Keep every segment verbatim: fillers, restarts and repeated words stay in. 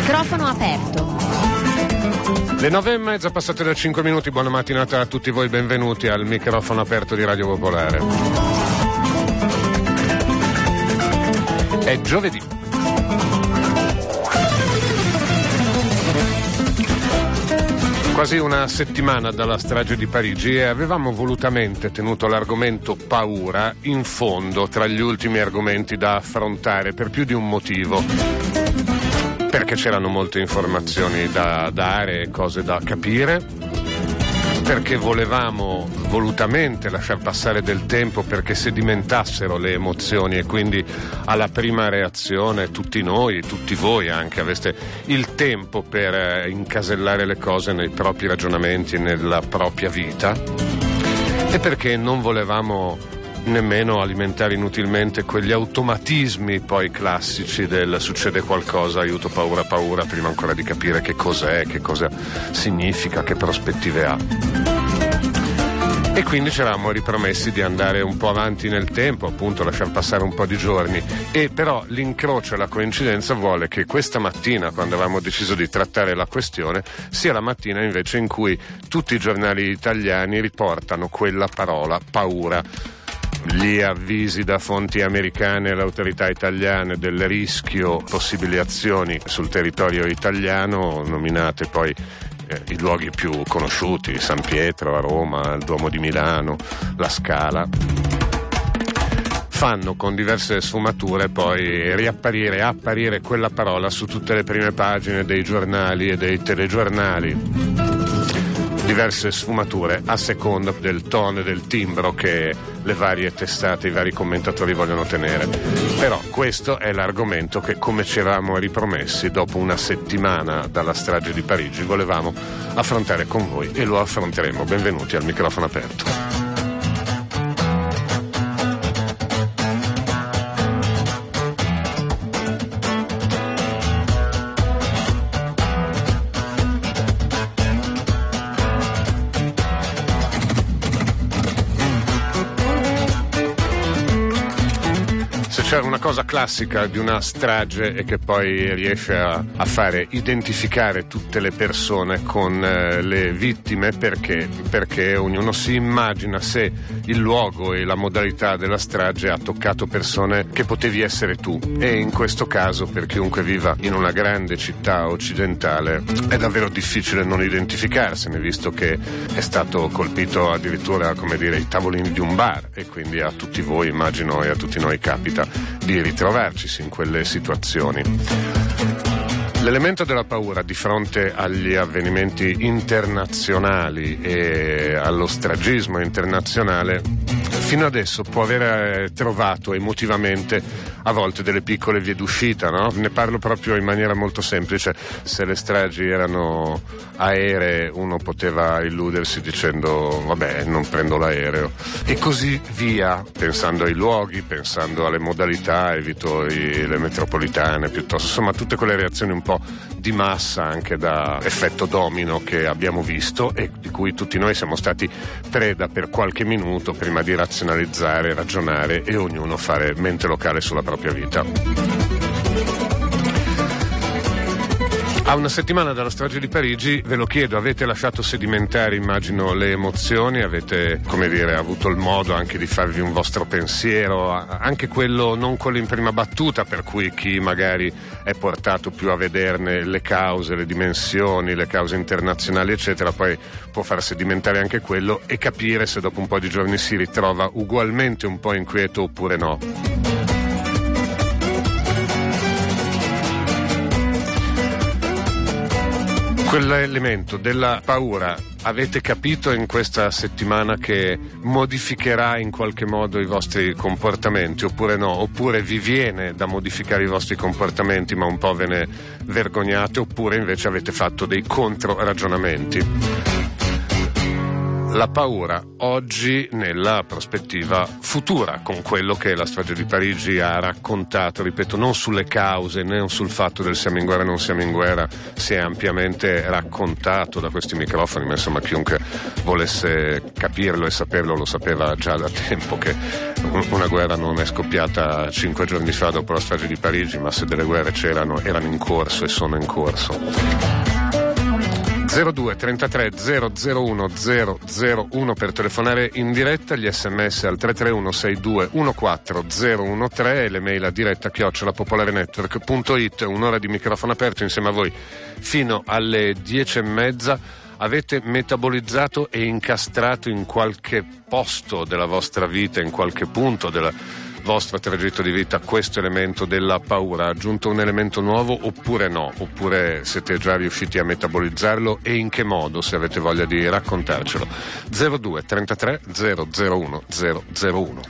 Microfono aperto. Le nove e mezza passate da cinque minuti, buona mattinata a tutti voi, benvenuti al microfono aperto di Radio Popolare. È giovedì. Quasi una settimana dalla strage di Parigi e avevamo volutamente tenuto l'argomento paura in fondo tra gli ultimi argomenti da affrontare per più di un motivo. Perché c'erano molte informazioni da dare e cose da capire, perché volevamo volutamente lasciar passare del tempo perché sedimentassero le emozioni e quindi alla prima reazione tutti noi, tutti voi anche, aveste il tempo per incasellare le cose nei propri ragionamenti, nella propria vita, e perché non volevamo nemmeno alimentare inutilmente quegli automatismi poi classici del succede qualcosa, aiuto, paura, paura, prima ancora di capire che cos'è, che cosa significa, che prospettive ha. E quindi ci eravamo ripromessi di andare un po' avanti nel tempo, appunto lasciar passare un po' di giorni, e però l'incrocio e la coincidenza vuole che questa mattina, quando avevamo deciso di trattare la questione, sia la mattina invece in cui tutti i giornali italiani riportano quella parola paura. Gli avvisi da fonti americane alle autorità italiane del rischio, possibili azioni sul territorio italiano, nominate poi eh, i luoghi più conosciuti, San Pietro a Roma, il Duomo di Milano, La Scala, fanno con diverse sfumature poi riapparire, apparire quella parola su tutte le prime pagine dei giornali e dei telegiornali. Diverse sfumature a seconda del tono e del timbro che le varie testate, i vari commentatori vogliono tenere. Però questo è l'argomento che, come ci eravamo ripromessi dopo una settimana dalla strage di Parigi, volevamo affrontare con voi e lo affronteremo. Benvenuti al microfono aperto. C'è una cosa classica di una strage e che poi riesce a, a fare identificare tutte le persone con eh, le vittime, perché? Perché ognuno si immagina se il luogo e la modalità della strage ha toccato persone che potevi essere tu, e in questo caso, per chiunque viva in una grande città occidentale, è davvero difficile non identificarsene, visto che è stato colpito addirittura, come dire, i tavolini di un bar, e quindi a tutti voi, immagino, e a tutti noi capita di ritrovarci in quelle situazioni. L'elemento della paura di fronte agli avvenimenti internazionali e allo stragismo internazionale fino adesso può aver trovato emotivamente a volte delle piccole vie d'uscita, no? Ne parlo proprio in maniera molto semplice: se le stragi erano aeree, uno poteva illudersi dicendo vabbè, non prendo l'aereo, e così via, pensando ai luoghi, pensando alle modalità, evito i, le metropolitane piuttosto, insomma tutte quelle reazioni un po' di massa, anche da effetto domino, che abbiamo visto e di cui tutti noi siamo stati preda per qualche minuto prima di razionalizzare, ragionare e ognuno fare mente locale sulla propria vita. A una settimana dalla strage di Parigi, ve lo chiedo, avete lasciato sedimentare, immagino, le emozioni, avete, come dire, avuto il modo anche di farvi un vostro pensiero, anche quello non quello in prima battuta, per cui chi magari è portato più a vederne le cause, le dimensioni, le cause internazionali eccetera, poi può far sedimentare anche quello e capire se dopo un po' di giorni si ritrova ugualmente un po' inquieto oppure no. Quell'elemento della paura avete capito in questa settimana che modificherà in qualche modo i vostri comportamenti oppure no? Oppure vi viene da modificare i vostri comportamenti ma un po' ve ne vergognate, oppure invece avete fatto dei controragionamenti? la paura oggi nella prospettiva futura, con quello che la strage di Parigi ha raccontato, ripeto, non sulle cause, non sul fatto del siamo in guerra, non siamo in guerra, si è ampiamente raccontato da questi microfoni, ma insomma chiunque volesse capirlo e saperlo lo sapeva già da tempo che una guerra non è scoppiata cinque giorni fa dopo la strage di Parigi, ma se delle guerre c'erano, erano in corso e sono in corso. zero due trentatré zero zero uno zero zero uno per telefonare in diretta, gli sms al tre tre uno sei due uno quattro zero uno tre e le mail a diretta chiocciola popolare network punto it. Un'ora di microfono aperto insieme a voi fino alle dieci e mezza. Avete metabolizzato e incastrato in qualche posto della vostra vita, in qualche punto della vostra tragitto di vita, questo elemento della paura? Ha aggiunto un elemento nuovo oppure no? Oppure siete già riusciti a metabolizzarlo, e in che modo, se avete voglia di raccontarcelo? zero due trentatré zero zero uno zero zero uno.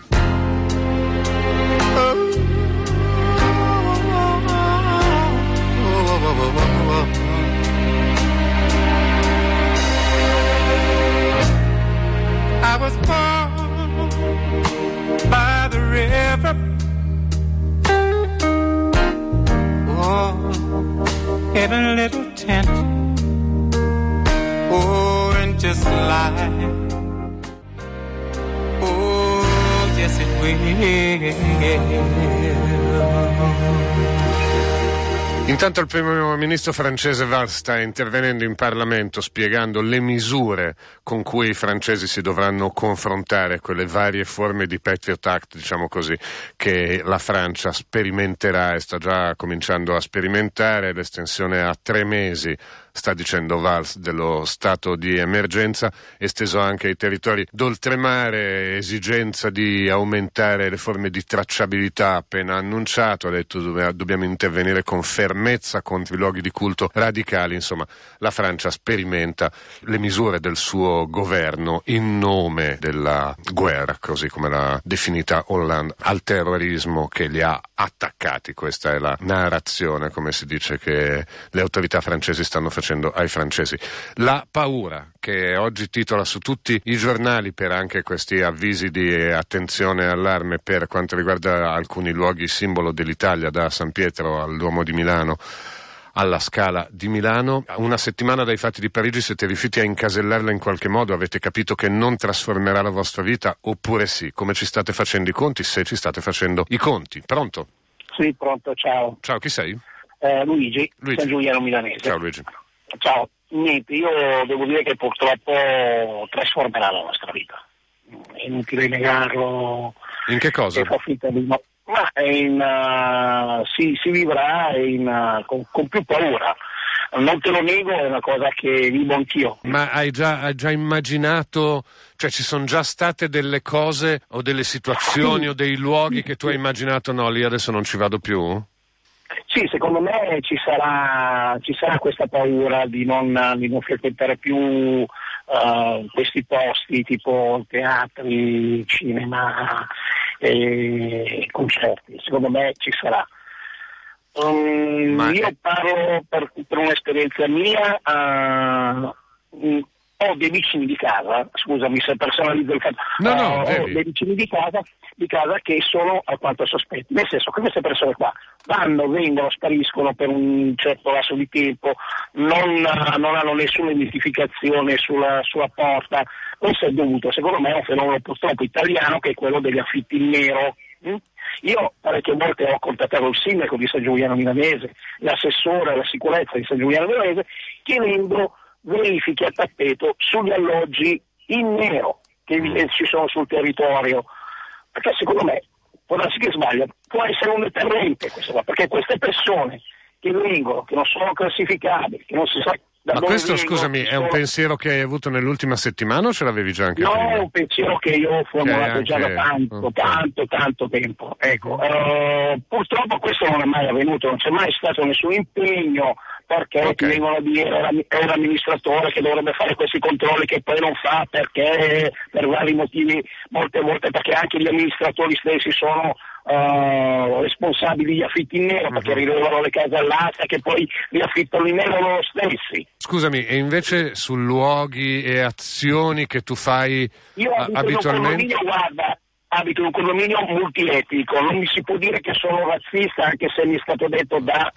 I was born by the river, oh, in a little tent, oh, and just like, oh, yes it will. Intanto il primo ministro francese Valls sta intervenendo in Parlamento spiegando le misure con cui i francesi si dovranno confrontare, quelle varie forme di Patriot Act, diciamo così, che la Francia sperimenterà e sta già cominciando a sperimentare, l'estensione a tre mesi, sta dicendo Valls, dello stato di emergenza, esteso anche ai territori d'oltremare, esigenza di aumentare le forme di tracciabilità appena annunciato, ha detto dobbiamo intervenire con fermezza contro i luoghi di culto radicali. Insomma, la Francia sperimenta le misure del suo governo in nome della guerra, così come l'ha definita Hollande, al terrorismo che li ha attaccati. Questa è la narrazione, come si dice, che le autorità francesi stanno facendo facendo ai francesi. La paura, che oggi titola su tutti i giornali per anche questi avvisi di attenzione e allarme per quanto riguarda alcuni luoghi simbolo dell'Italia, da San Pietro al Duomo di Milano alla Scala di Milano. Una settimana dai fatti di Parigi siete riusciti a incasellarla in qualche modo? Avete capito che non trasformerà la vostra vita, oppure sì? Come ci state facendo i conti, se ci state facendo i conti? Pronto? Sì, pronto, ciao. Ciao, chi sei? Eh, Luigi, Luigi, San Giuliano Milanese. Ciao Luigi. Ciao, niente, io devo dire che purtroppo trasformerà la nostra vita, è inutile negarlo. In che cosa? Di... Ma è in, uh, si, si vivrà in, uh, con, con più paura. Non te lo nego, è una cosa che vivo anch'io. Ma hai già, hai già immaginato, cioè ci sono già state delle cose o delle situazioni o dei luoghi che tu hai immaginato, no, lì adesso non ci vado più? Sì, secondo me ci sarà, ci sarà questa paura di non, di non frequentare più uh, questi posti tipo teatri, cinema e concerti. Secondo me ci sarà. Um, Ma... Io parlo per, per un'esperienza mia. Uh, m- Ho dei vicini di casa, scusami se personalizzo il caso, no, no, ho devi. dei vicini di casa, di casa che sono alquanto sospetti, nel senso che queste persone qua vanno, vengono, spariscono per un certo lasso di tempo, non, non hanno nessuna identificazione sulla, sulla porta. Questo è dovuto, secondo me, a un fenomeno purtroppo italiano che è quello degli affitti in nero. Mm? Io parecchie volte ho contattato il sindaco di San Giuliano Milanese, l'assessore alla sicurezza di San Giuliano Milanese, chiedendo verifiche a tappeto sugli alloggi in nero che ci sono sul territorio, perché secondo me, può darsi che sbaglia, può essere un deterrente questo qua, perché queste persone che vengono, che non sono classificabili, che non si sa da Ma dove questo vengono, scusami, sono... è un pensiero che hai avuto nell'ultima settimana o ce l'avevi già anche no, prima? No, è un pensiero che io ho formulato anche... già da tanto, okay. tanto, tanto tempo, ecco. Eh, purtroppo questo non è mai avvenuto, non c'è mai stato nessun impegno, perché okay. ti vengono a dire è l'amministratore che dovrebbe fare questi controlli che poi non fa, perché per vari motivi, molte volte perché anche gli amministratori stessi sono uh, responsabili di affitti in nero, perché rilevano le case all'asta che poi riaffittano in nero loro stessi. Scusami, e invece su luoghi e azioni che tu fai io abito abitualmente? Io guarda, abito in un condominio multietnico, non mi si può dire che sono razzista, anche se mi è stato detto da,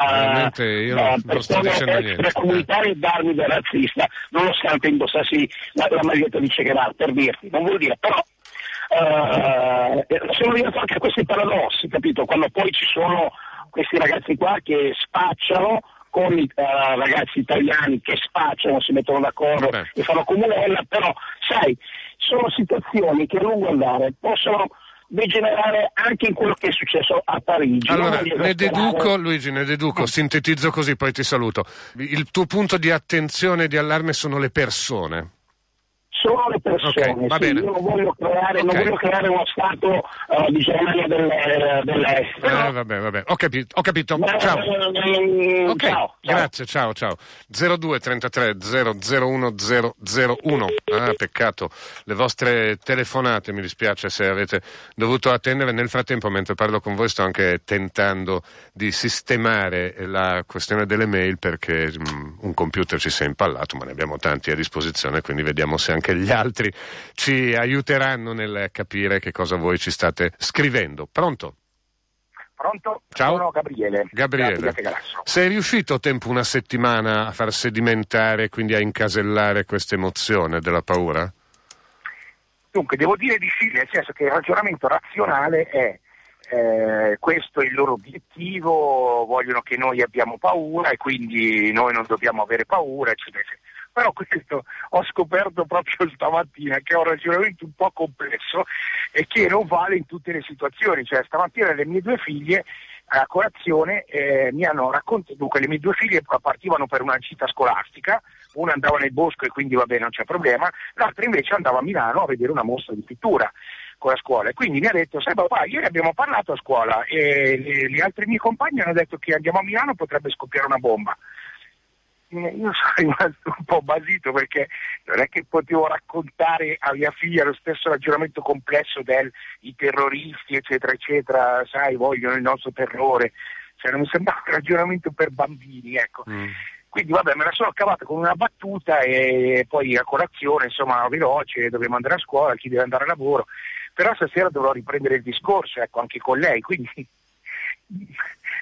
uh, io da persone extracomunitarie eh. darmi da razzista, nonostante indossassi la, la maglietta di Che Guevara, per dirti, non vuol dire, però uh, sono arrivato anche a questi paradossi, capito? Quando poi ci sono questi ragazzi qua che spacciano con i uh, ragazzi italiani che spacciano, si mettono d'accordo Beh. e fanno comunella, però sai, sono situazioni che a lungo andare possono degenerare anche in quello che è successo a Parigi. Allora, ne deduco, Luigi, ne deduco, sintetizzo così, poi ti saluto. Il tuo punto di attenzione e di allarme sono le persone. Sono le persone, okay, va sì, bene. Io non voglio creare, okay. non voglio creare uno stato uh, di Germania del, dell'est. Eh, vabbè, vabbè, ho capito, ho capito. Ma, ciao. Um, okay. ciao. Grazie, ciao, ciao. zero due trentatré zero zero uno zero zero uno. Ah, peccato, le vostre telefonate, mi dispiace se avete dovuto attendere. Nel frattempo, mentre parlo con voi, sto anche tentando di sistemare la questione delle mail, perché mh, un computer ci si è impallato, ma ne abbiamo tanti a disposizione, quindi vediamo se anche gli altri ci aiuteranno nel capire che cosa voi ci state scrivendo. Pronto? Pronto? Ciao. Sono Gabriele. Gabriele. Sei riuscito a tempo una settimana a far sedimentare, quindi a incasellare questa emozione della paura? Dunque, devo dire di sì, nel senso che il ragionamento razionale è eh, questo è il loro obiettivo, vogliono che noi abbiamo paura e quindi noi non dobbiamo avere paura, eccetera, eccetera. Però questo ho scoperto proprio stamattina, che è un ragionamento un po' complesso e che non vale in tutte le situazioni. Cioè stamattina le mie due figlie a colazione eh, mi hanno raccontato, dunque le mie due figlie partivano per una gita scolastica, una andava nel bosco e quindi vabbè non c'è problema, l'altra invece andava a Milano a vedere una mostra di pittura con la scuola e quindi mi ha detto, sai papà, ieri abbiamo parlato a scuola e le, le altre mie compagne hanno detto che andiamo a Milano, potrebbe scoppiare una bomba. Io sono rimasto un po' basito perché non è che potevo raccontare a mia figlia lo stesso ragionamento complesso del i terroristi eccetera eccetera, sai, vogliono il nostro terrore, cioè non mi sembrava un ragionamento per bambini, ecco. Mm. Quindi vabbè, me la sono cavata con una battuta e poi a colazione, insomma, veloce, dobbiamo andare a scuola, chi deve andare a lavoro, però stasera dovrò riprendere il discorso, ecco, anche con lei, quindi...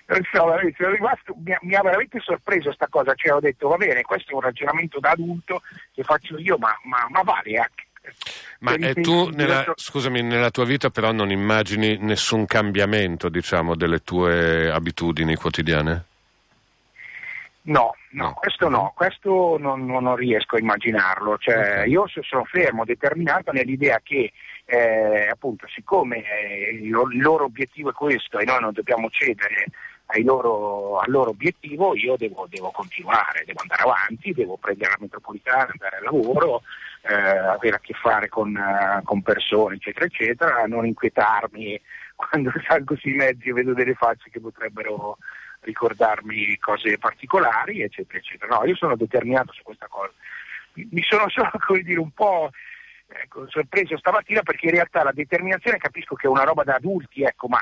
Non so, veramente, sono rimasto, mi, ha, mi ha veramente sorpreso sta cosa, cioè ho detto va bene, questo è un ragionamento da adulto che faccio io, ma, ma, ma vale anche. Ma e tu, nella, scusami, nella tua vita però non immagini nessun cambiamento, diciamo, delle tue abitudini quotidiane? No, no, no. questo no, questo non, non riesco a immaginarlo, cioè okay. io sono fermo, determinato nell'idea che Eh, appunto, siccome eh, il, loro, il loro obiettivo è questo e noi non dobbiamo cedere ai loro, al loro obiettivo, io devo, devo continuare, devo andare avanti, devo prendere la metropolitana, andare al lavoro, eh, avere a che fare con, uh, con persone, eccetera, eccetera, non inquietarmi quando salgo sui mezzi e vedo delle facce che potrebbero ricordarmi cose particolari, eccetera, eccetera. No, io sono determinato su questa cosa. Mi, mi sono solo, come dire, un po'... Ecco, sorpreso stamattina perché in realtà la determinazione capisco che è una roba da adulti, ecco, ma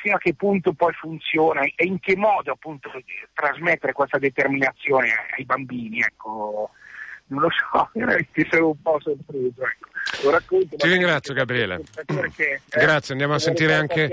fino a che punto poi funziona e in che modo appunto trasmettere questa determinazione ai bambini, ecco, non lo so, veramente sono un po' sorpreso, ecco. Lo racconto, ti ringrazio Gabriele, perché, eh, grazie, andiamo a sentire anche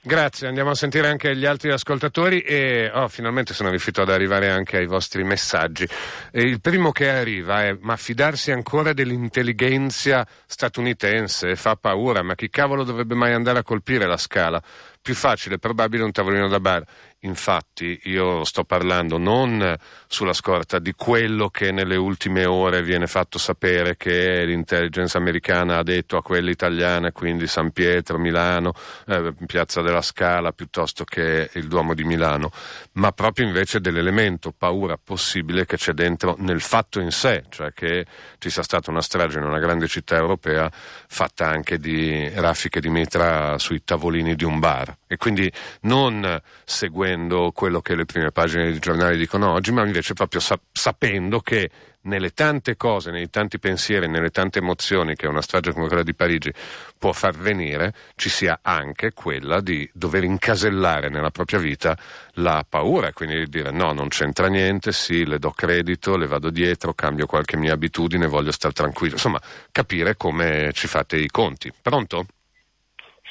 grazie, andiamo a sentire anche gli altri ascoltatori e oh, finalmente sono riuscito ad arrivare anche ai vostri messaggi e il primo che arriva è: ma fidarsi ancora dell'intelligenza statunitense fa paura, ma chi cavolo dovrebbe mai andare a colpire La Scala? Più facile, probabile un tavolino da bar. Infatti io sto parlando non sulla scorta di quello che nelle ultime ore viene fatto sapere che l'intelligence americana ha detto a quella italiana, quindi San Pietro, Milano, eh, Piazza della Scala piuttosto che il Duomo di Milano, ma proprio invece dell'elemento paura possibile che c'è dentro nel fatto in sé, cioè che ci sia stata una strage in una grande città europea fatta anche di raffiche di mitra sui tavolini di un bar. E quindi non seguendo quello che le prime pagine dei giornali dicono oggi, ma invece proprio sap- sapendo che nelle tante cose, nei tanti pensieri, nelle tante emozioni che una strage come quella di Parigi può far venire, ci sia anche quella di dover incasellare nella propria vita la paura, quindi di dire no, non c'entra niente, sì, le do credito, le vado dietro, cambio qualche mia abitudine, voglio stare tranquillo, insomma, capire come ci fate i conti. Pronto?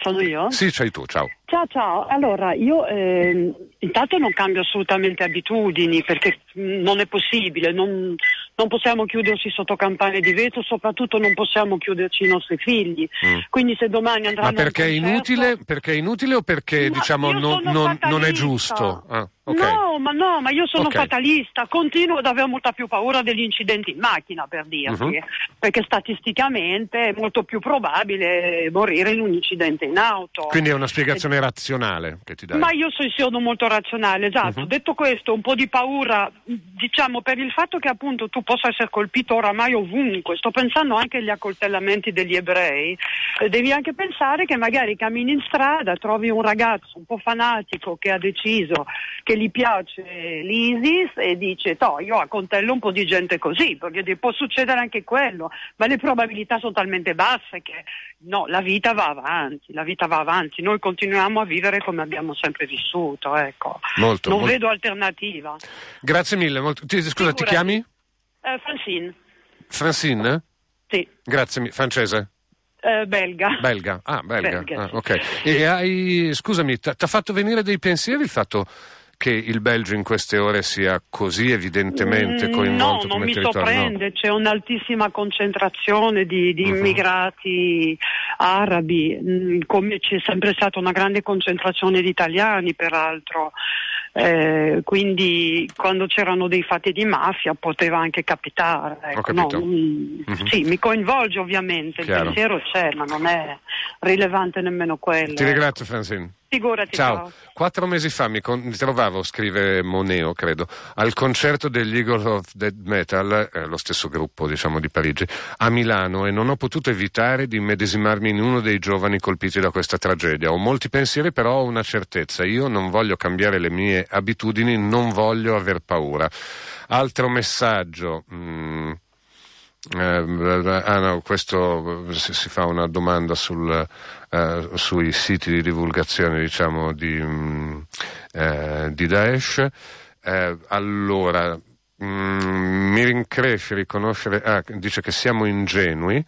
Sono io? Sì, sei tu, ciao. Ciao, ciao. Allora, io eh, intanto non cambio assolutamente abitudini, perché non è possibile, non, non possiamo chiuderci sotto campane di vetro, soprattutto non possiamo chiuderci i nostri figli. Mm. Quindi se domani andranno... Ma perché è inutile? Perché è inutile o perché, no, diciamo, non, non, non è giusto? Ah, okay. No, ma no, ma io sono okay. fatalista, continuo ad avere molta più paura degli incidenti in macchina, per dirti, uh-huh. perché statisticamente è molto più probabile morire in un incidente in auto. Quindi è una spiegazione razionale che ti dai. Ma io sono molto razionale, esatto. Uh-huh. Detto questo, un po' di paura, diciamo, per il fatto che appunto tu possa essere colpito oramai ovunque. Sto pensando anche agli accoltellamenti degli ebrei. Eh, devi anche pensare che magari cammini in strada, trovi un ragazzo un po' fanatico che ha deciso che gli piace l'ISIS e dice "Toh, io accoltello un po' di gente così", perché può succedere anche quello, ma le probabilità sono talmente basse che no, la vita va avanti, la vita va avanti. Noi continuiamo a vivere come abbiamo sempre vissuto, ecco. Molto, non molto... vedo alternativa. Grazie mille. Molto... Ti, scusa, Figurati. Ti chiami? Eh, Francine. Francine? Sì. Grazie mille. Francese? Eh, belga. Belga, ah, belga. belga. Ah, ok. E hai, scusami, ti ha fatto venire dei pensieri il fatto che il Belgio in queste ore sia così evidentemente coinvolto come territorio? No, non mi sorprende, c'è un'altissima concentrazione di, di uh-huh. immigrati arabi, come c'è sempre stata una grande concentrazione di italiani, peraltro. Eh, quindi quando c'erano dei fatti di mafia poteva anche capitare, ecco. no, mi, mm-hmm. sì, mi coinvolge ovviamente. Chiaro. Il pensiero c'è, ma non è rilevante nemmeno quello. Ti ringrazio, Francine. Figurati. Ciao. Ciao. Quattro mesi fa mi, con- mi trovavo, scrive Moneo, credo, al concerto degli Eagles of Death Metal, eh, lo stesso gruppo, diciamo, di Parigi, a Milano, e non ho potuto evitare di immedesimarmi in uno dei giovani colpiti da questa tragedia. Ho molti pensieri, però ho una certezza. Io non voglio cambiare le mie abitudini, non voglio aver paura. Altro messaggio... Mm. Ah, no, questo si fa una domanda sul, uh, sui siti di divulgazione, diciamo, di, um, uh, di Daesh. Uh, allora, um, mi rincresce riconoscere, ah, dice che siamo ingenui.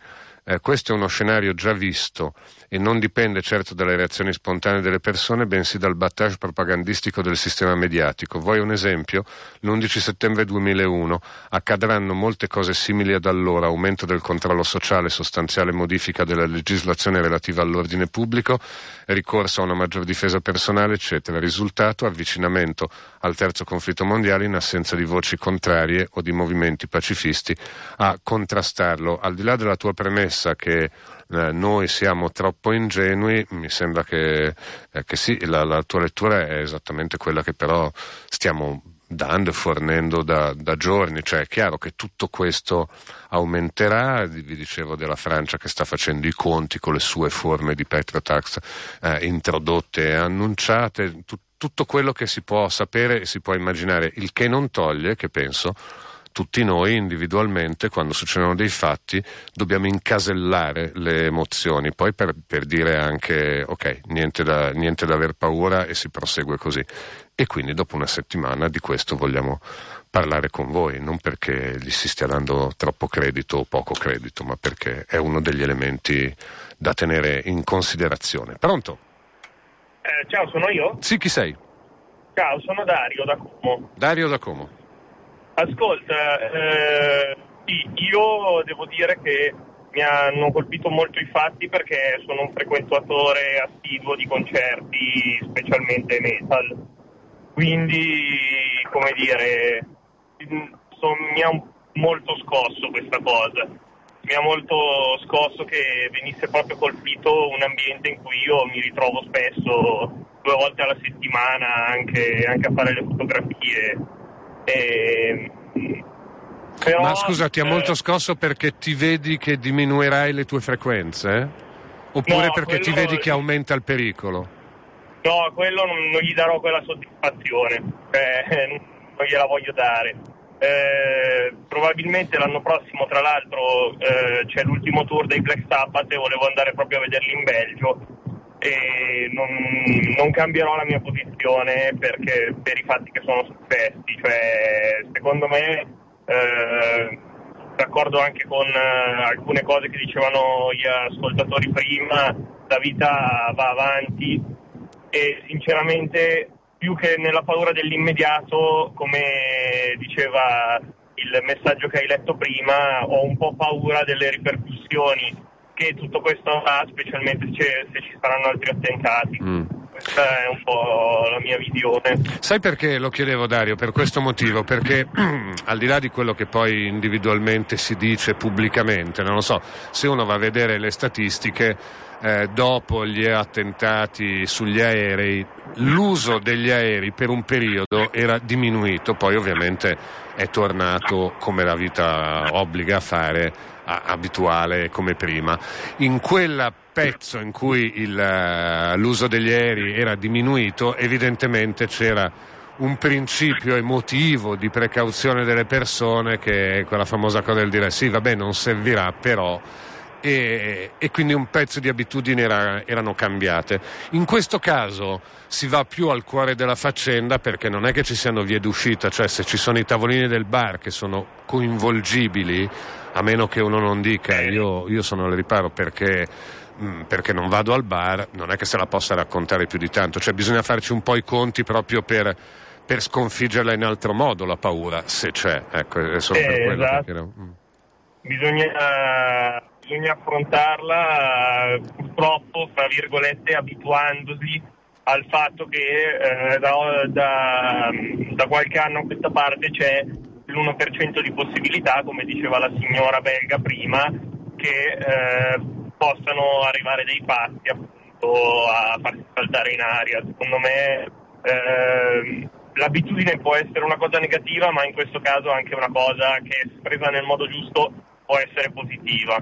Eh, questo è uno scenario già visto e non dipende certo dalle reazioni spontanee delle persone, bensì dal battage propagandistico del sistema mediatico. Vuoi un esempio? l'undici settembre duemilauno accadranno molte cose simili ad allora: aumento del controllo sociale, sostanziale modifica della legislazione relativa all'ordine pubblico, ricorso a una maggior difesa personale, eccetera. Risultato: avvicinamento al terzo conflitto mondiale in assenza di voci contrarie o di movimenti pacifisti a contrastarlo. Al di là della tua premessa che eh, noi siamo troppo ingenui, mi sembra che, eh, che sì, la, la tua lettura è esattamente quella che però stiamo dando e fornendo da, da giorni. Cioè è chiaro che tutto questo aumenterà. Vi dicevo della Francia che sta facendo i conti con le sue forme di petro tax eh, introdotte e annunciate, tu, tutto quello che si può sapere e si può immaginare, il che non toglie che penso tutti noi individualmente, quando succedono dei fatti, dobbiamo incasellare le emozioni, poi per, per dire anche ok, niente da, niente da aver paura e si prosegue così. E quindi dopo una settimana di questo vogliamo parlare con voi, non perché gli si stia dando troppo credito o poco credito, ma perché è uno degli elementi da tenere in considerazione. Pronto? Eh, ciao, sono io? Sì, chi sei? Ciao, sono Dario da Como. Dario da Como. Ascolta, eh, io devo dire che mi hanno colpito molto i fatti, perché sono un frequentatore assiduo di concerti, specialmente metal. Quindi, come dire, son, mi ha molto scosso questa cosa. Mi ha molto scosso che venisse proprio colpito un ambiente in cui io mi ritrovo spesso, due volte alla settimana, anche, anche a fare le fotografie. Eh, però, ma scusa, ti ha eh, molto scosso perché ti vedi che diminuirai le tue frequenze? Eh? Oppure no, perché quello, ti vedi che aumenta il pericolo? No, quello non, non gli darò quella soddisfazione, eh, non gliela voglio dare. Eh, probabilmente l'anno prossimo, tra l'altro, eh, c'è l'ultimo tour dei Black Sabbath e volevo andare proprio a vederli in Belgio, e non, non cambierò la mia posizione perché per i fatti che sono successi, cioè secondo me, eh, d'accordo anche con eh, alcune cose che dicevano gli ascoltatori prima, la vita va avanti e sinceramente più che nella paura dell'immediato, come diceva il messaggio che hai letto prima, ho un po' paura delle ripercussioni che tutto questo ha, specialmente se, se ci saranno altri attentati. Mm. Questa è un po' la mia visione. Sai perché lo chiedevo, Dario? Per questo motivo, perché al di là di quello che poi individualmente si dice pubblicamente, non lo so, se uno va a vedere le statistiche, Eh, dopo gli attentati sugli aerei, l'uso degli aerei per un periodo era diminuito, poi ovviamente è tornato, come la vita obbliga a fare, a, abituale come prima. In quella pezzo in cui il, l'uso degli aerei era diminuito, evidentemente c'era un principio emotivo di precauzione delle persone, che è quella famosa cosa del dire sì vabbè non servirà però. E, e quindi un pezzo di abitudini era, erano cambiate. In questo caso si va più al cuore della faccenda, perché non è che ci siano vie d'uscita, cioè se ci sono i tavolini del bar che sono coinvolgibili, a meno che uno non dica io, io sono al riparo perché, mh, perché non vado al bar, non è che se la possa raccontare più di tanto, cioè bisogna farci un po' i conti proprio per, per sconfiggerla in altro modo la paura, se c'è, ecco, è solo eh, per quello esatto. Che era... mm. bisogna Bisogna affrontarla, purtroppo, fra virgolette, abituandosi al fatto che eh, da, da, da qualche anno a questa parte c'è l'uno per cento di possibilità, come diceva la signora belga prima, che eh, possano arrivare dei pazzi appunto a farsi saltare in aria. Secondo me eh, l'abitudine può essere una cosa negativa, ma in questo caso anche una cosa che, presa nel modo giusto, può essere positiva.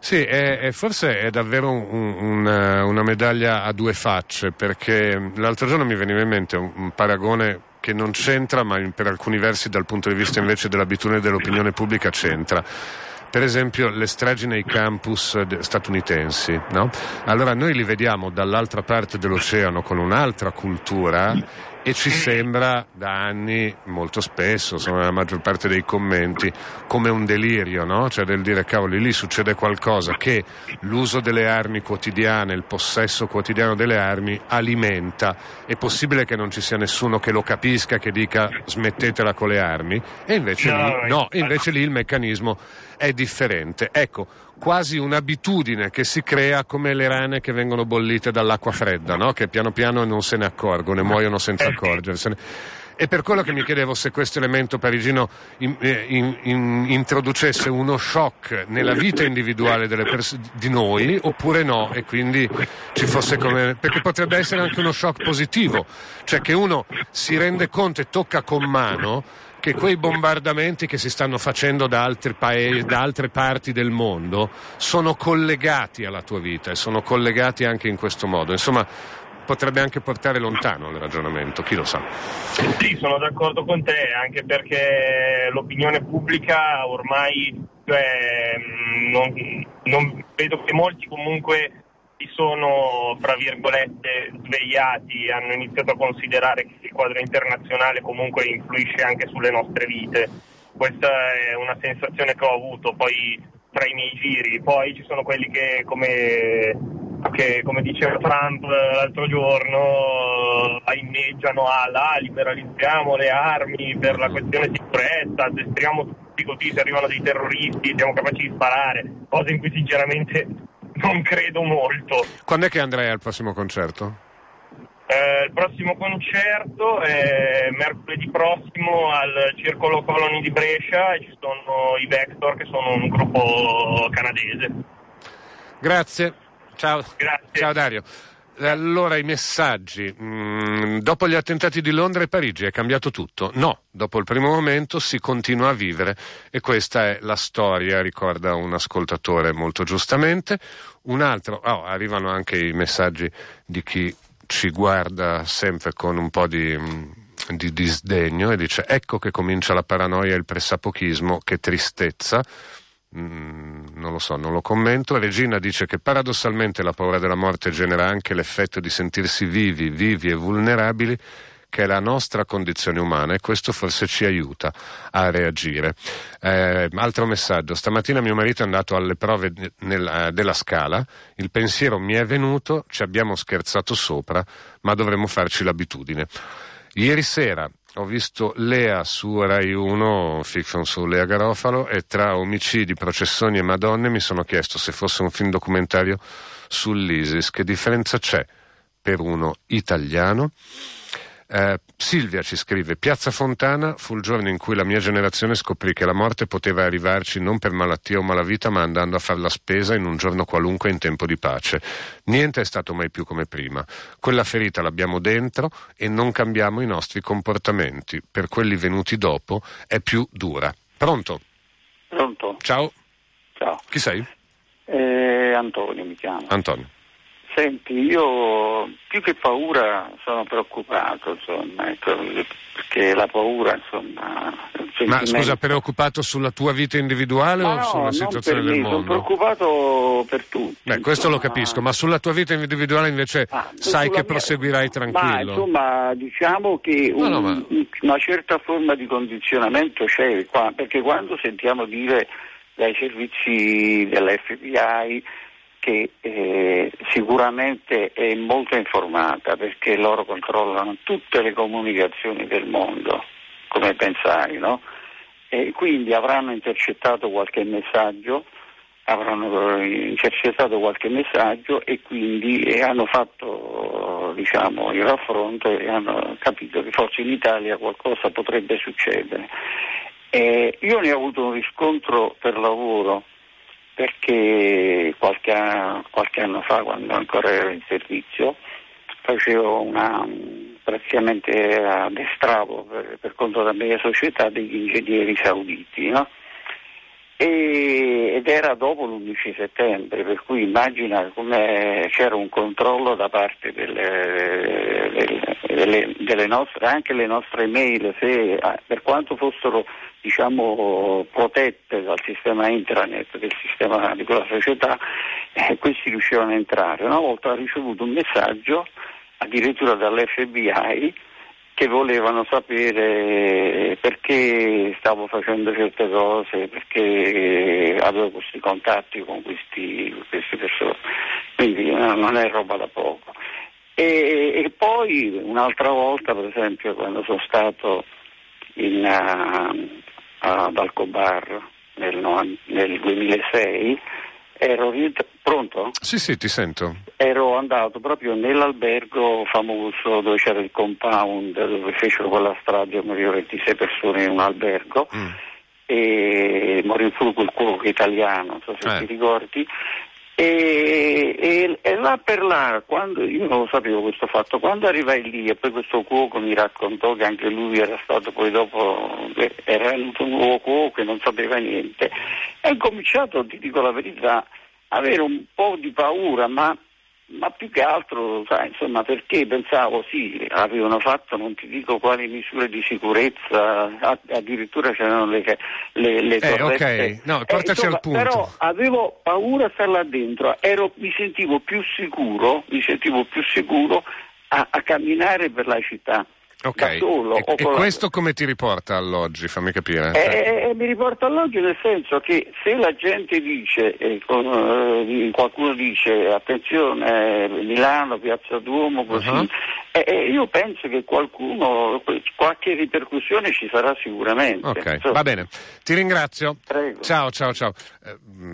Sì, è, è forse è davvero un, un, una medaglia a due facce, perché l'altro giorno mi veniva in mente un, un paragone che non c'entra, ma in, per alcuni versi dal punto di vista invece dell'abitudine dell'opinione pubblica c'entra. Per esempio le stragi nei campus statunitensi, no? Allora noi li vediamo dall'altra parte dell'oceano con un'altra cultura e ci sembra da anni, molto spesso, insomma la maggior parte dei commenti, come un delirio, no? Cioè del dire cavoli, lì succede qualcosa che l'uso delle armi quotidiane, il possesso quotidiano delle armi alimenta. È possibile che non ci sia nessuno che lo capisca, che dica smettetela con le armi, e invece no, lì, no, invece lì il meccanismo è differente. Ecco, quasi un'abitudine che si crea, come le rane che vengono bollite dall'acqua fredda, no? Che piano piano non se ne accorgono e muoiono senza accorgersene. E per quello che mi chiedevo se questo elemento parigino in, in, in, introducesse uno shock nella vita individuale delle pers- di noi, oppure no, e quindi ci fosse come... perché potrebbe essere anche uno shock positivo, cioè che uno si rende conto e tocca con mano che quei bombardamenti che si stanno facendo da altri paesi, da altre parti del mondo, sono collegati alla tua vita e sono collegati anche in questo modo. Insomma, potrebbe anche portare lontano il ragionamento, chi lo sa. Sì, sono d'accordo con te, anche perché l'opinione pubblica ormai, cioè, non, non vedo che molti comunque si sono, fra virgolette, svegliati, hanno iniziato a considerare che il quadro internazionale comunque influisce anche sulle nostre vite. Questa è una sensazione che ho avuto poi tra i miei giri. Poi ci sono quelli che, come, che, come diceva Trump l'altro giorno, inneggiano alla liberalizziamo le armi per la questione di sicurezza, addestriamo tutti così, se arrivano dei terroristi siamo capaci di sparare, cose in cui sinceramente non credo molto. Quando è che andrai al prossimo concerto? Eh, il prossimo concerto è mercoledì prossimo al Circolo Coloni di Brescia e ci sono i Vector, che sono un gruppo canadese. Grazie, ciao. Grazie. Ciao Dario. Allora i messaggi, mm, dopo gli attentati di Londra e Parigi è cambiato tutto? No, dopo il primo momento si continua a vivere e questa è la storia, ricorda un ascoltatore molto giustamente. Un altro, oh, arrivano anche i messaggi di chi ci guarda sempre con un po' di di disdegno e dice: ecco che comincia la paranoia e il pressapochismo, che tristezza. Mm, non lo so, non lo commento. Regina dice che paradossalmente la paura della morte genera anche l'effetto di sentirsi vivi, vivi e vulnerabili, che è la nostra condizione umana, e questo forse ci aiuta a reagire. Eh, altro messaggio: stamattina mio marito è andato alle prove nel, della Scala, il pensiero mi è venuto, ci abbiamo scherzato sopra, ma dovremmo farci l'abitudine. Ieri sera ho visto Lea su Rai uno, fiction su Lea Garofalo, e tra omicidi, processoni e madonne mi sono chiesto se fosse un film documentario sull'ISIS, che differenza c'è per uno italiano? Eh, Silvia ci scrive: Piazza Fontana fu il giorno in cui la mia generazione scoprì che la morte poteva arrivarci non per malattia o malavita, ma andando a fare la spesa in un giorno qualunque in tempo di pace. Niente è stato mai più come prima. Quella ferita l'abbiamo dentro e non cambiamo i nostri comportamenti. Per quelli venuti dopo è più dura. Pronto? Pronto. Ciao. Ciao. Chi sei? Eh, Antonio mi chiamo. Antonio. Senti, io più che paura sono preoccupato, insomma, perché la paura, insomma... Ma scusa, preoccupato sulla tua vita individuale ma o no, sulla situazione del mondo? No, sono preoccupato per tutti. Beh, questo lo capisco, ma sulla tua vita individuale invece ah, sai che mia... proseguirai tranquillo. Ma insomma, diciamo che un, no, no, ma... una certa forma di condizionamento c'è qua, perché quando sentiamo dire dai servizi dell'F B I... che eh, sicuramente è molto informata, perché loro controllano tutte le comunicazioni del mondo, come pensai, no? E quindi avranno intercettato qualche messaggio, avranno intercettato qualche messaggio e quindi e hanno fatto, diciamo, il raffronto e hanno capito che forse in Italia qualcosa potrebbe succedere. E io ne ho avuto un riscontro per lavoro, perché qualche anno, qualche anno fa, quando ancora ero in servizio, facevo una, praticamente addestravo per, per conto della mia società degli ingegneri sauditi, no? E, ed era dopo l'undici settembre, per cui immagina come c'era un controllo da parte delle, delle, delle, delle nostre, anche le nostre mail, se per quanto fossero, diciamo, protette dal sistema intranet del sistema di quella società, eh, questi riuscivano ad entrare. Una volta ho ricevuto un messaggio addirittura dall'F B I che volevano sapere perché stavo facendo certe cose, perché avevo questi contatti con questi, queste persone, quindi non è roba da poco. E, e poi un'altra volta, per esempio, quando sono stato in uh, a Balcobar nel, nel duemilasei, ero pronto? Sì, sì, ti sento. Ero andato proprio nell'albergo famoso dove c'era il compound, dove fecero quella strage, morirono ventisei persone in un albergo, mm. e morì pure quel cuoco italiano, non so se eh. ti ricordi. E, e, e là per là, quando io non lo sapevo questo fatto, quando arrivai lì, e poi questo cuoco mi raccontò che anche lui era stato poi dopo, era venuto un nuovo cuoco e non sapeva niente, è cominciato, ti dico la verità, avere un po' di paura, ma, ma più che altro, sai, insomma, perché pensavo sì, avevano fatto non ti dico quali misure di sicurezza, addirittura c'erano le le, le eh, ok, no, portaci eh, insomma, al punto. Però avevo paura a stare là dentro, ero, mi sentivo più sicuro, mi sentivo più sicuro a, a camminare per la città. Ok, solo, e, e questo come ti riporta all'oggi? Fammi capire. Eh, eh, mi riporta all'oggi nel senso che se la gente dice, eh, con, eh, qualcuno dice attenzione eh, Milano, Piazza Duomo, così, uh-huh. eh, io penso che qualcuno, qualche ripercussione ci sarà sicuramente. Ok, insomma. Va bene, ti ringrazio. Prego. Ciao, ciao, ciao. Eh,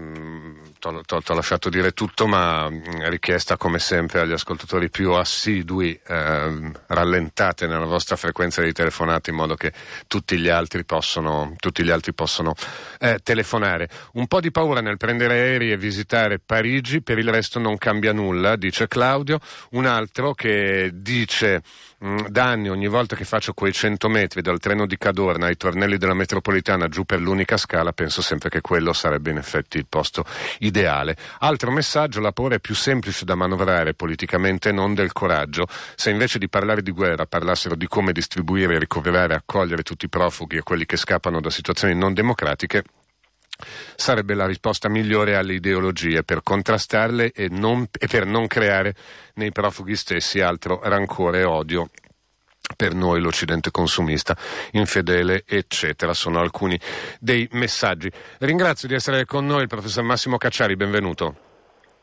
T'ho lasciato dire tutto, ma mh, richiesta come sempre agli ascoltatori più assidui, eh, rallentate nella vostra frequenza di telefonate in modo che tutti gli altri possono, tutti gli altri possono eh, telefonare. Un po' di paura nel prendere aerei e visitare Parigi, per il resto non cambia nulla, dice Claudio. Un altro che dice mh, da anni ogni volta che faccio quei cento metri dal treno di Cadorna ai tornelli della metropolitana giù per l'unica Scala, penso sempre che quello sarebbe in effetti il posto ideale. Altro messaggio: la paura è più semplice da manovrare politicamente, non del coraggio. Se invece di parlare di guerra parlassero di come distribuire, ricoverare, accogliere tutti i profughi e quelli che scappano da situazioni non democratiche, sarebbe la risposta migliore alle ideologie per contrastarle e, non, e per non creare nei profughi stessi altro rancore e odio per noi, l'Occidente consumista, infedele, eccetera. Sono alcuni dei messaggi. Ringrazio di essere con noi il professor Massimo Cacciari, benvenuto.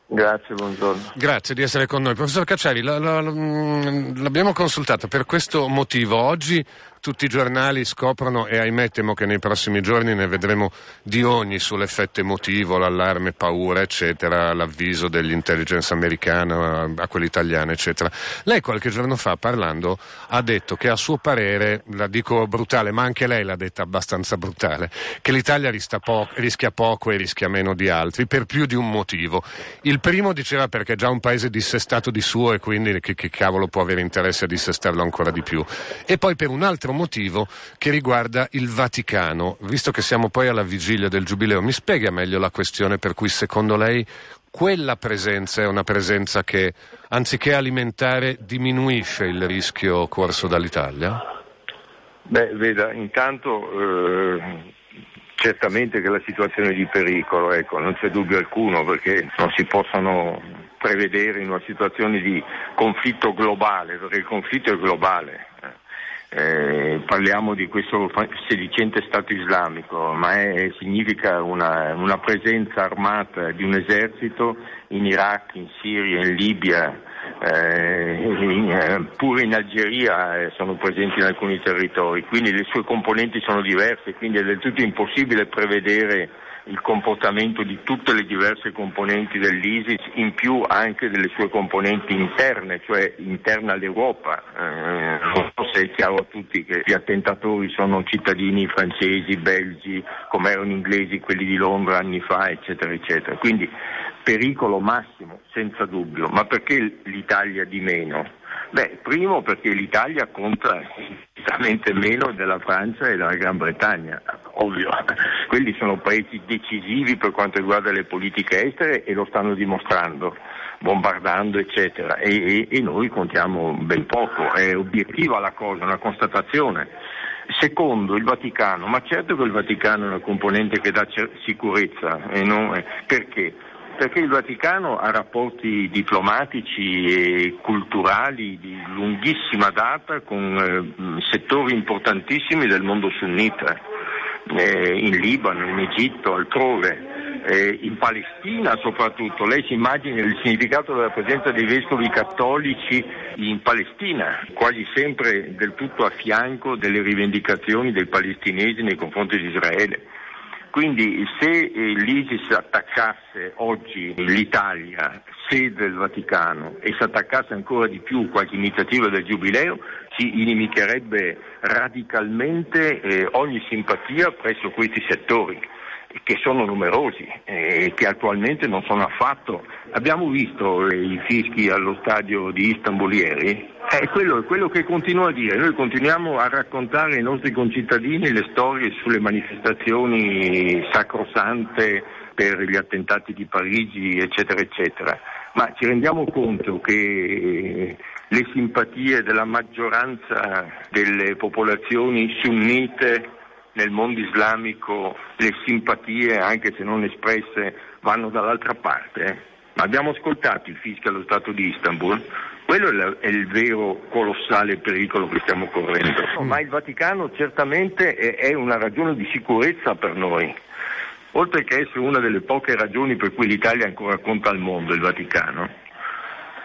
Grazie, buongiorno. Grazie di essere con noi. Professor Cacciari, la, la, la, l'abbiamo consultato per questo motivo. Oggi tutti i giornali scoprono, e ahimè temo che nei prossimi giorni ne vedremo di ogni sull'effetto emotivo, l'allarme, paura, eccetera, l'avviso dell'intelligence americana a, a quella italiana, eccetera. Lei qualche giorno fa, parlando, ha detto che a suo parere, la dico brutale, ma anche lei l'ha detta abbastanza brutale, che l'Italia po- rischia poco e rischia meno di altri, per più di un motivo. Il Il primo, diceva, perché è già un paese dissestato di suo e quindi che, che cavolo può avere interesse a dissestarlo ancora di più, e poi per un altro motivo che riguarda il Vaticano, visto che siamo poi alla vigilia del Giubileo. Mi spiega meglio la questione per cui secondo lei quella presenza è una presenza che, anziché alimentare, diminuisce il rischio corso dall'Italia? Beh, veda, intanto eh... certamente che la situazione è di pericolo, ecco, non c'è dubbio alcuno, perché non si possono prevedere in una situazione di conflitto globale, perché il conflitto è globale. Eh, parliamo di questo sedicente Stato islamico, ma è, significa una, una presenza armata di un esercito in Iraq, in Siria, in Libia, eh, in, eh, pure in Algeria eh, sono presenti in alcuni territori, quindi le sue componenti sono diverse, quindi è del tutto impossibile prevedere il comportamento di tutte le diverse componenti dell'ISIS, in più anche delle sue componenti interne, cioè interna all'Europa. Eh, non so se è chiaro a tutti che gli attentatori sono cittadini francesi, belgi, come erano inglesi quelli di Londra anni fa, eccetera, eccetera. Quindi pericolo massimo, senza dubbio. Ma perché l'Italia di meno? Beh, primo perché l'Italia conta certamente meno della Francia e della Gran Bretagna, ovvio. Quelli sono paesi decisivi per quanto riguarda le politiche estere e lo stanno dimostrando, bombardando, eccetera. E, e, e noi contiamo ben poco, è obiettiva la cosa, è una constatazione. Secondo, il Vaticano, ma certo che il Vaticano è una componente che dà sicurezza, e non, perché? Perché il Vaticano ha rapporti diplomatici e culturali di lunghissima data con eh, settori importantissimi del mondo sunnita, eh, in Libano, in Egitto, altrove, eh, in Palestina soprattutto. Lei si immagina il significato della presenza dei vescovi cattolici in Palestina, quasi sempre del tutto a fianco delle rivendicazioni dei palestinesi nei confronti di Israele. Quindi se l'ISIS attaccasse oggi l'Italia, sede del Vaticano, e si attaccasse ancora di più qualche iniziativa del Giubileo, si inimicherebbe radicalmente eh, ogni simpatia presso questi settori, che sono numerosi e eh, che attualmente non sono affatto. Abbiamo visto eh, i fischi allo stadio di Istanbul ieri, è eh, quello, quello che continuo a dire. Noi continuiamo a raccontare ai nostri concittadini le storie sulle manifestazioni sacrosante per gli attentati di Parigi, eccetera, eccetera, ma ci rendiamo conto che le simpatie della maggioranza delle popolazioni sunnite nel mondo islamico, le simpatie, anche se non espresse, vanno dall'altra parte? Ma abbiamo ascoltato il fischio allo stato di Istanbul, quello è il vero colossale pericolo che stiamo correndo. Ma il Vaticano certamente è una ragione di sicurezza per noi, oltre che essere una delle poche ragioni per cui l'Italia ancora conta al mondo, il Vaticano.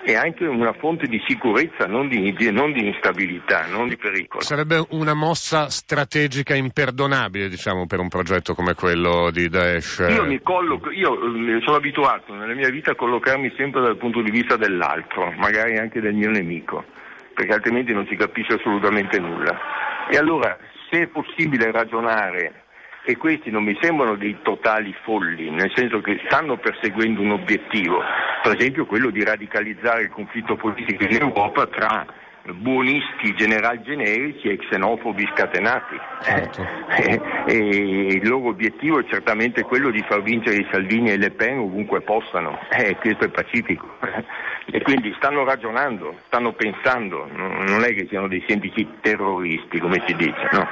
È anche una fonte di sicurezza, non di, di, non di instabilità, non di pericolo. Sarebbe una mossa strategica imperdonabile, diciamo, per un progetto come quello di Daesh. Io mi colloco, io sono abituato nella mia vita a collocarmi sempre dal punto di vista dell'altro, magari anche del mio nemico, perché altrimenti non si capisce assolutamente nulla. E allora, se è possibile ragionare, e questi non mi sembrano dei totali folli, nel senso che stanno perseguendo un obiettivo, per esempio quello di radicalizzare il conflitto politico in Europa tra buonisti general generici e xenofobi scatenati. Certo. E, e il loro obiettivo è certamente quello di far vincere i Salvini e Le Pen ovunque possano, eh, questo è pacifico. E quindi stanno ragionando, stanno pensando, non è che siano dei semplici terroristi, come si dice, no?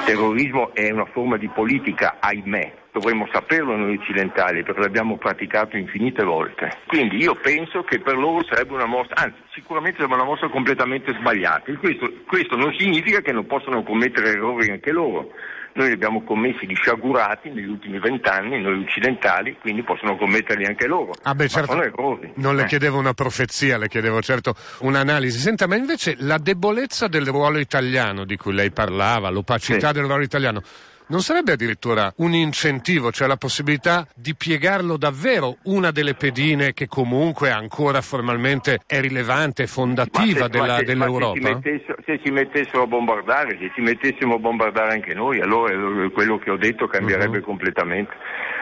Il terrorismo è una forma di politica, ahimè, dovremmo saperlo noi occidentali perché l'abbiamo praticato infinite volte. Quindi io penso che per loro sarebbe una mossa, anzi sicuramente sarebbe una mossa completamente sbagliata. Questo, questo non significa che non possano commettere errori anche loro. Noi li abbiamo commessi di sciagurati negli ultimi vent'anni, noi occidentali, quindi possono commetterli anche loro. Ah beh, certo, ma sono errori. Non le eh. chiedevo una profezia, le chiedevo certo un'analisi. Senta, ma invece la debolezza del ruolo italiano di cui lei parlava, l'opacità sì. del ruolo italiano, non sarebbe addirittura un incentivo, cioè la possibilità di piegarlo davvero, una delle pedine che comunque ancora formalmente è rilevante, fondativa ma se, della, ma se, dell'Europa? Ma se, si mettessero, se si mettessero a bombardare, se ci mettessimo a bombardare anche noi, allora quello che ho detto cambierebbe uh-huh. completamente.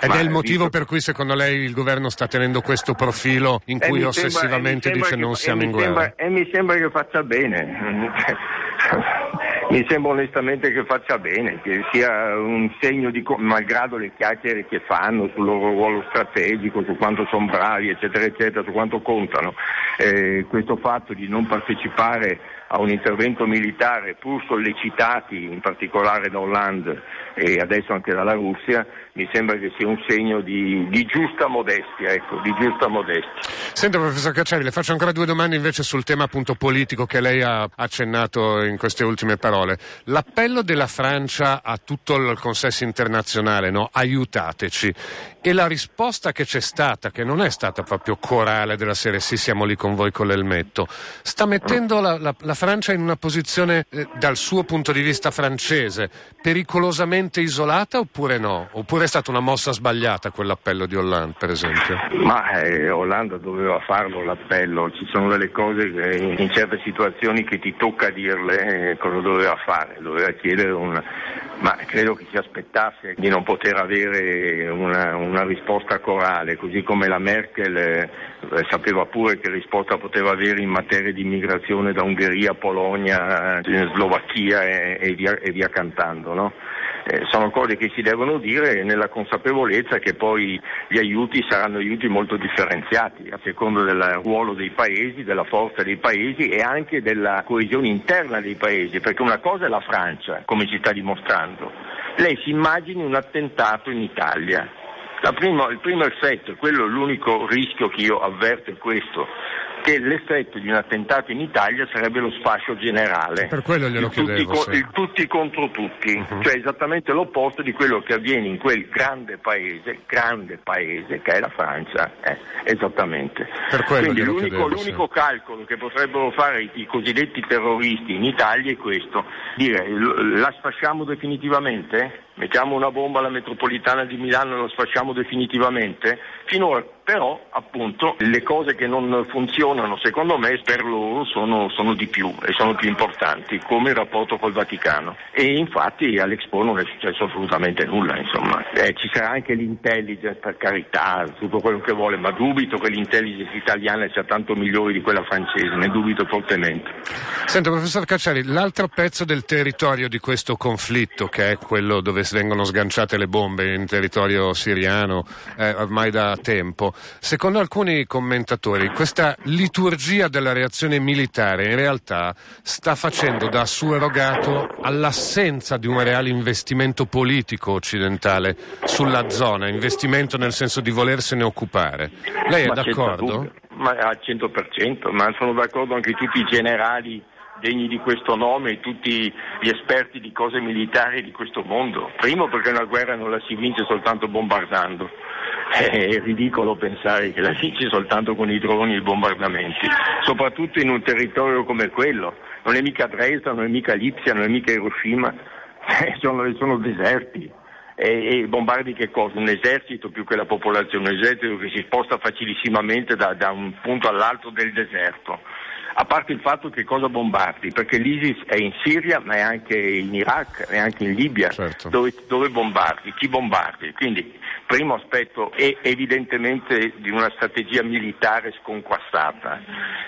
Ed ma è il motivo visto... per cui secondo lei il governo sta tenendo questo profilo in cui sembra, ossessivamente dice che, non siamo in guerra? Sembra, e mi sembra che faccia bene. Mi sembra onestamente che faccia bene, che sia un segno di, malgrado le chiacchiere che fanno sul loro ruolo strategico, su quanto sono bravi, eccetera, eccetera, su quanto contano, eh, questo fatto di non partecipare a un intervento militare pur sollecitati in particolare da Hollande e adesso anche dalla Russia, mi sembra che sia un segno di, di giusta modestia, ecco, di giusta modestia. Senta, professor Cacciari, le faccio ancora due domande invece sul tema appunto politico che lei ha accennato in queste ultime parole. L'appello della Francia a tutto il consesso internazionale, no? Aiutateci. E la risposta che c'è stata, che non è stata proprio corale della serie sì siamo lì con voi con l'elmetto, sta mettendo la, la, la Francia in una posizione eh, dal suo punto di vista francese pericolosamente isolata oppure no? Oppure è stata una mossa sbagliata quell'appello di Hollande per esempio? Ma eh, Hollande doveva farlo l'appello, ci sono delle cose che in, in certe situazioni che ti tocca dirle, eh, cosa doveva fare? Doveva chiedere un... ma credo che si aspettasse di non poter avere una, una risposta corale, così come la Merkel eh, sapeva pure che risposta poteva avere in materia di immigrazione da Ungheria, Polonia, eh, Slovacchia e, e, via, e via cantando, no? Eh, sono cose che si devono dire nella consapevolezza che poi gli aiuti saranno aiuti molto differenziati a seconda del ruolo dei paesi, della forza dei paesi e anche della coesione interna dei paesi, perché una cosa è la Francia, come ci sta dimostrando. Lei si immagini un attentato in Italia. La prima, il primo effetto, quello l'unico rischio che io avverto è questo, che l'effetto di un attentato in Italia sarebbe lo sfascio generale. Per quello glielo chiedevo, tutti, sì. il tutti contro tutti, uh-huh. cioè esattamente l'opposto di quello che avviene in quel grande paese, grande paese che è la Francia, eh, esattamente. Per quello Quindi l'unico, chiedevo, l'unico sì. calcolo che potrebbero fare i, i cosiddetti terroristi in Italia è questo, dire la sfasciamo definitivamente? Mettiamo una bomba alla metropolitana di Milano e la sfasciamo definitivamente? Finora però appunto le cose che non funzionano secondo me per loro sono, sono di più e sono più importanti, come il rapporto col Vaticano, e infatti all'Expo non è successo assolutamente nulla, insomma eh, ci sarà anche l'intelligence, per carità, tutto quello che vuole, ma dubito che l'intelligence italiana sia tanto migliore di quella francese, ne dubito fortemente. Senta professor Cacciari, l'altro pezzo del territorio di questo conflitto che è quello dove vengono sganciate le bombe in territorio siriano eh, ormai da tempo, secondo alcuni commentatori questa liturgia della reazione militare in realtà sta facendo da surrogato all'assenza di un reale investimento politico occidentale sulla zona, investimento nel senso di volersene occupare. Lei è ma d'accordo? Ma al cento per cento, ma sono d'accordo anche tutti i generali degni di questo nome e tutti gli esperti di cose militari di questo mondo. Primo perché una guerra non la si vince soltanto bombardando. È ridicolo pensare che la vinci soltanto con i droni e i bombardamenti, soprattutto in un territorio come quello. Non è mica Dresda, non è mica Lipsia, non è mica Hiroshima, sono, sono deserti. E, e bombardi che cosa? Un esercito più che la popolazione, un esercito che si sposta facilissimamente da, da un punto all'altro del deserto. A parte il fatto che cosa bombardi, perché l'ISIS è in Siria ma è anche in Iraq, è anche in Libia, certo. dove, dove bombardi, chi bombardi, quindi primo aspetto è evidentemente di una strategia militare sconquassata,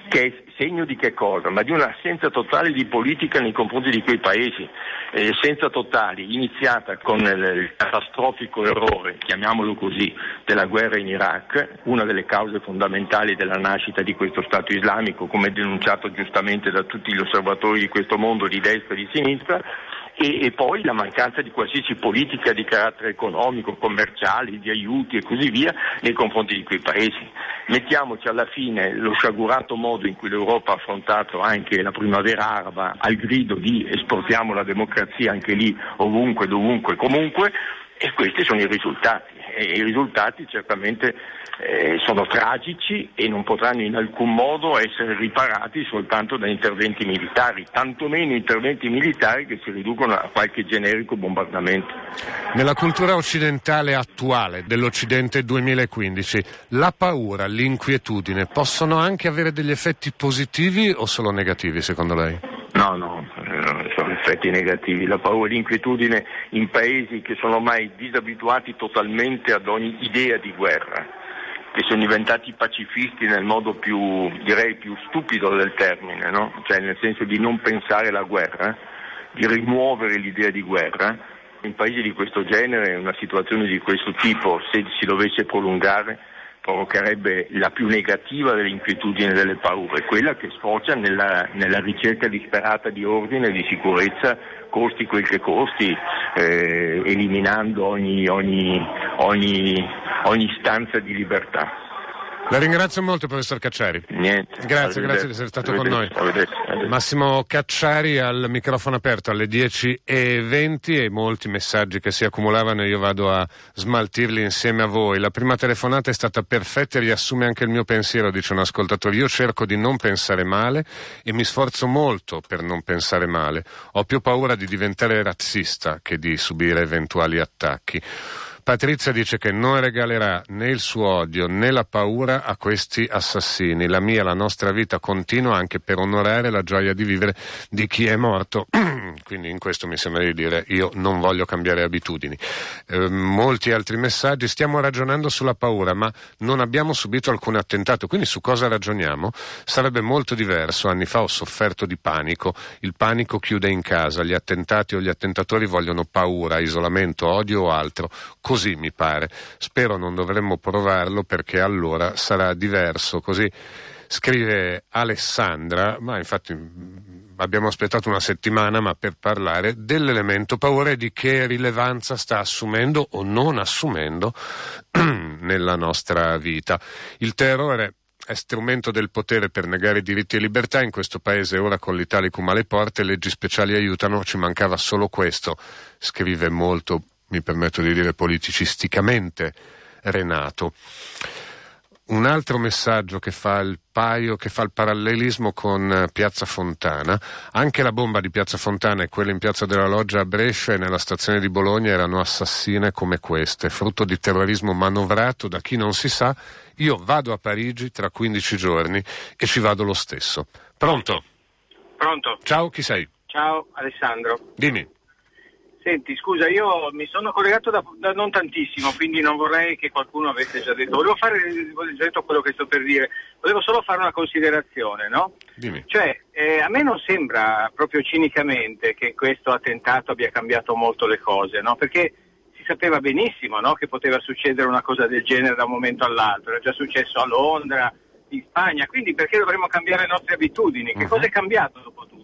che è segno di che cosa? Ma di un'assenza totale di politica nei confronti di quei paesi, eh, senza totali, iniziata con il catastrofico errore, chiamiamolo così, della guerra in Iraq, una delle cause fondamentali della nascita di questo Stato islamico, come denunciato giustamente da tutti gli osservatori di questo mondo, di destra e di sinistra, e, e poi la mancanza di qualsiasi politica di carattere economico, commerciale, di aiuti e così via nei confronti di quei paesi. Mettiamoci alla fine lo sciagurato modo in cui l'Europa ha affrontato anche la primavera araba al grido di esportiamo la democrazia anche lì, ovunque, dovunque, comunque, e questi sono i risultati. E i risultati certamente eh, sono tragici e non potranno in alcun modo essere riparati soltanto da interventi militari, tantomeno interventi militari che si riducono a qualche generico bombardamento. Nella cultura occidentale attuale, dell'Occidente duemilaquindici, la paura, l'inquietudine possono anche avere degli effetti positivi o solo negativi, secondo lei? No, no, sono effetti negativi. La paura e l'inquietudine in paesi che sono ormai disabituati totalmente ad ogni idea di guerra, che sono diventati pacifisti nel modo più, direi, più stupido del termine, no? Cioè nel senso di non pensare alla guerra, di rimuovere l'idea di guerra. In paesi di questo genere, una situazione di questo tipo, se si dovesse prolungare, provocherebbe la più negativa delle inquietudini e delle paure, quella che sfocia nella, nella ricerca disperata di ordine e di sicurezza, costi quel che costi, eh, eliminando ogni, ogni, ogni, ogni istanza di libertà. La ringrazio molto, professor Cacciari. Niente, grazie, grazie di essere stato con noi. Massimo Cacciari al microfono aperto alle dieci e venti, e molti messaggi che si accumulavano, io vado a smaltirli insieme a voi. La prima telefonata è stata perfetta e riassume anche il mio pensiero, dice un ascoltatore. Io cerco di non pensare male e mi sforzo molto per non pensare male. Ho più paura di diventare razzista che di subire eventuali attacchi. Patrizia dice che non regalerà né il suo odio né la paura a questi assassini. La mia, la nostra vita continua anche per onorare la gioia di vivere di chi è morto. Quindi in questo mi sembra di dire io non voglio cambiare abitudini. Eh, molti altri messaggi. Stiamo ragionando sulla paura, ma non abbiamo subito alcun attentato. Quindi su cosa ragioniamo? Sarebbe molto diverso. Anni fa ho sofferto di panico. Il panico chiude in casa. Gli attentati o gli attentatori vogliono paura, isolamento, odio o altro. Così Così mi pare. Spero non dovremmo provarlo, perché allora sarà diverso. Così scrive Alessandra, ma infatti abbiamo aspettato una settimana ma per parlare dell'elemento paura e di che rilevanza sta assumendo o non assumendo nella nostra vita. Il terrore è strumento del potere per negare diritti e libertà in questo paese, ora con l'Italicum alle porte, leggi speciali aiutano, ci mancava solo questo, scrive molto, mi permetto di dire politicisticamente, Renato. Un altro messaggio che fa il paio, che fa il parallelismo con Piazza Fontana. Anche la bomba di Piazza Fontana e quella in Piazza della Loggia a Brescia e nella stazione di Bologna erano assassine come queste, frutto di terrorismo manovrato da chi non si sa. Io vado a Parigi tra quindici giorni e ci vado lo stesso. Pronto? Pronto. Ciao, chi sei? Ciao, Alessandro. Dimmi. Senti, scusa, io mi sono collegato da, da non tantissimo, quindi non vorrei che qualcuno avesse già detto. Volevo fare, volevo già detto quello che sto per dire. Volevo solo fare una considerazione, no? Dimmi. Cioè, eh, a me non sembra proprio cinicamente che questo attentato abbia cambiato molto le cose, no? Perché si sapeva benissimo, no? Che poteva succedere una cosa del genere da un momento all'altro. Era già successo a Londra, in Spagna, quindi perché dovremmo cambiare le nostre abitudini? Che uh-huh. cosa è cambiato dopo tutto?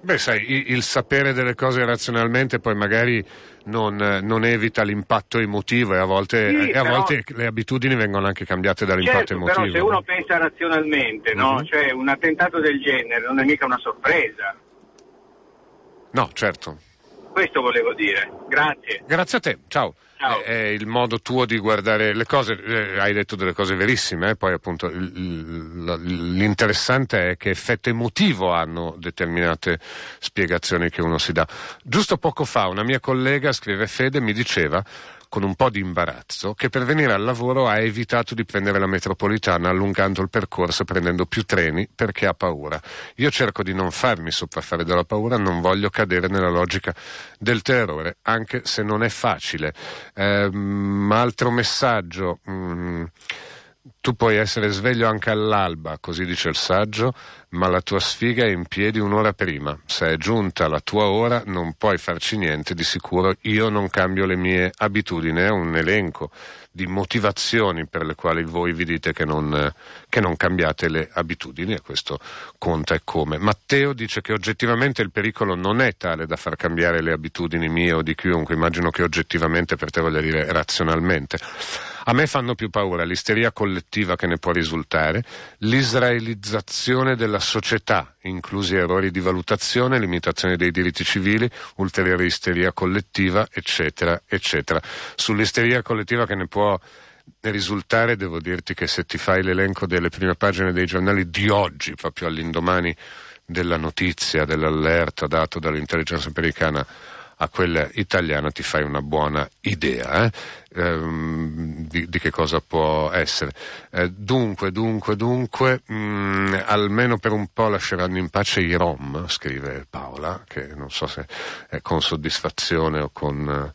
Beh, sai, il, il sapere delle cose razionalmente poi magari non, non evita l'impatto emotivo, e a volte, sì, e a però, volte le abitudini vengono anche cambiate dall'impatto certo, emotivo. Però se uno pensa razionalmente, no? Uh-huh. Cioè un attentato del genere non è mica una sorpresa. No, certo. Questo volevo dire. Grazie. Grazie a te. Ciao. Ciao. È il modo tuo di guardare le cose, eh, hai detto delle cose verissime, eh? Poi appunto l'interessante è che effetto emotivo hanno determinate spiegazioni che uno si dà. Giusto poco fa una mia collega, scrive Fede, mi diceva con un po' di imbarazzo, che per venire al lavoro ha evitato di prendere la metropolitana allungando il percorso e prendendo più treni perché ha paura. Io cerco di non farmi sopraffare dalla paura, non voglio cadere nella logica del terrore, anche se non è facile. Ehm, altro messaggio... Mm, Tu puoi essere sveglio anche all'alba, così dice il saggio, ma la tua sfiga è in piedi un'ora prima. Se è giunta la tua ora non puoi farci niente, di sicuro io non cambio le mie abitudini. È un elenco di motivazioni per le quali voi vi dite che non, che non cambiate le abitudini, e questo conta e come. Matteo dice che oggettivamente il pericolo non è tale da far cambiare le abitudini mie o di chiunque. Immagino che oggettivamente per te voglia dire razionalmente. A me fanno più paura l'isteria collettiva che ne può risultare, l'israelizzazione della società, inclusi errori di valutazione, limitazioni dei diritti civili, ulteriore isteria collettiva, eccetera, eccetera. Sull'isteria collettiva che ne può risultare, devo dirti che se ti fai l'elenco delle prime pagine dei giornali di oggi, proprio all'indomani della notizia, dell'allerta dato dall'intelligence americana a quella italiana, ti fai una buona idea eh? ehm, di, di che cosa può essere. Eh, dunque, dunque, dunque, mh, almeno per un po' lasceranno in pace i Rom, scrive Paola, che non so se è con soddisfazione o con,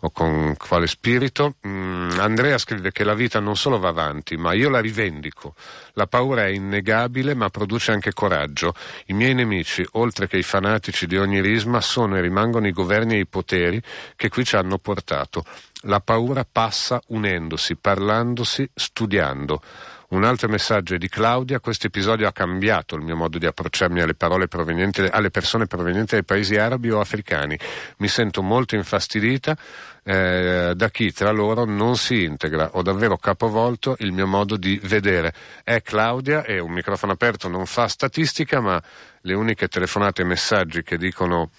o con quale spirito. Mh, Andrea scrive che la vita non solo va avanti, ma io la rivendico. La paura è innegabile, ma produce anche coraggio. I miei nemici, oltre che i fanatici di ogni risma, sono e rimangono i governi e i poteri che qui ci hanno portato. La paura passa unendosi, parlandosi, studiando. Un altro messaggio è di Claudia: questo episodio ha cambiato il mio modo di approcciarmi alle parole provenienti, alle persone provenienti dai paesi arabi o africani. Mi sento molto infastidita eh, da chi tra loro non si integra. Ho davvero capovolto il mio modo di vedere. È Claudia, e un microfono aperto non fa statistica, ma le uniche telefonate e messaggi che dicono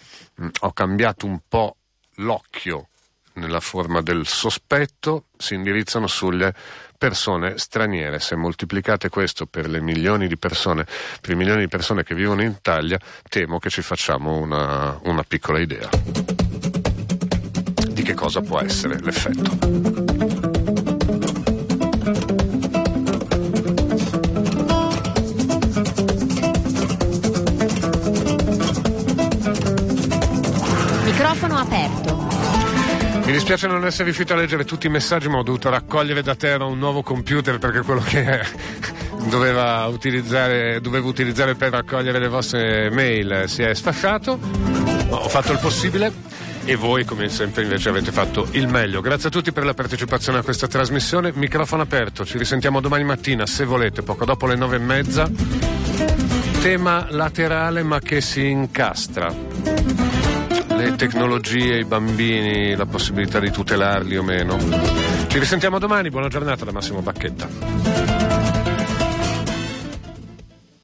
ho cambiato un po' l'occhio nella forma del sospetto si indirizzano sulle persone straniere. Se moltiplicate questo per le milioni di persone, per i milioni di persone che vivono in Italia, temo che ci facciamo una, una piccola idea di che cosa può essere l'effetto. Aperto. Mi dispiace non essere riuscito a leggere tutti i messaggi, ma ho dovuto raccogliere da terra un nuovo computer perché quello che doveva utilizzare, dovevo utilizzare per raccogliere le vostre mail si è sfasciato. Ho fatto il possibile e voi, come sempre, invece avete fatto il meglio. Grazie a tutti per la partecipazione a questa trasmissione. Microfono aperto, ci risentiamo domani mattina, se volete, poco dopo le nove e mezza. Tema laterale ma che si incastra. Le tecnologie, i bambini, la possibilità di tutelarli o meno. Ci risentiamo domani, buona giornata da Massimo Bacchetta.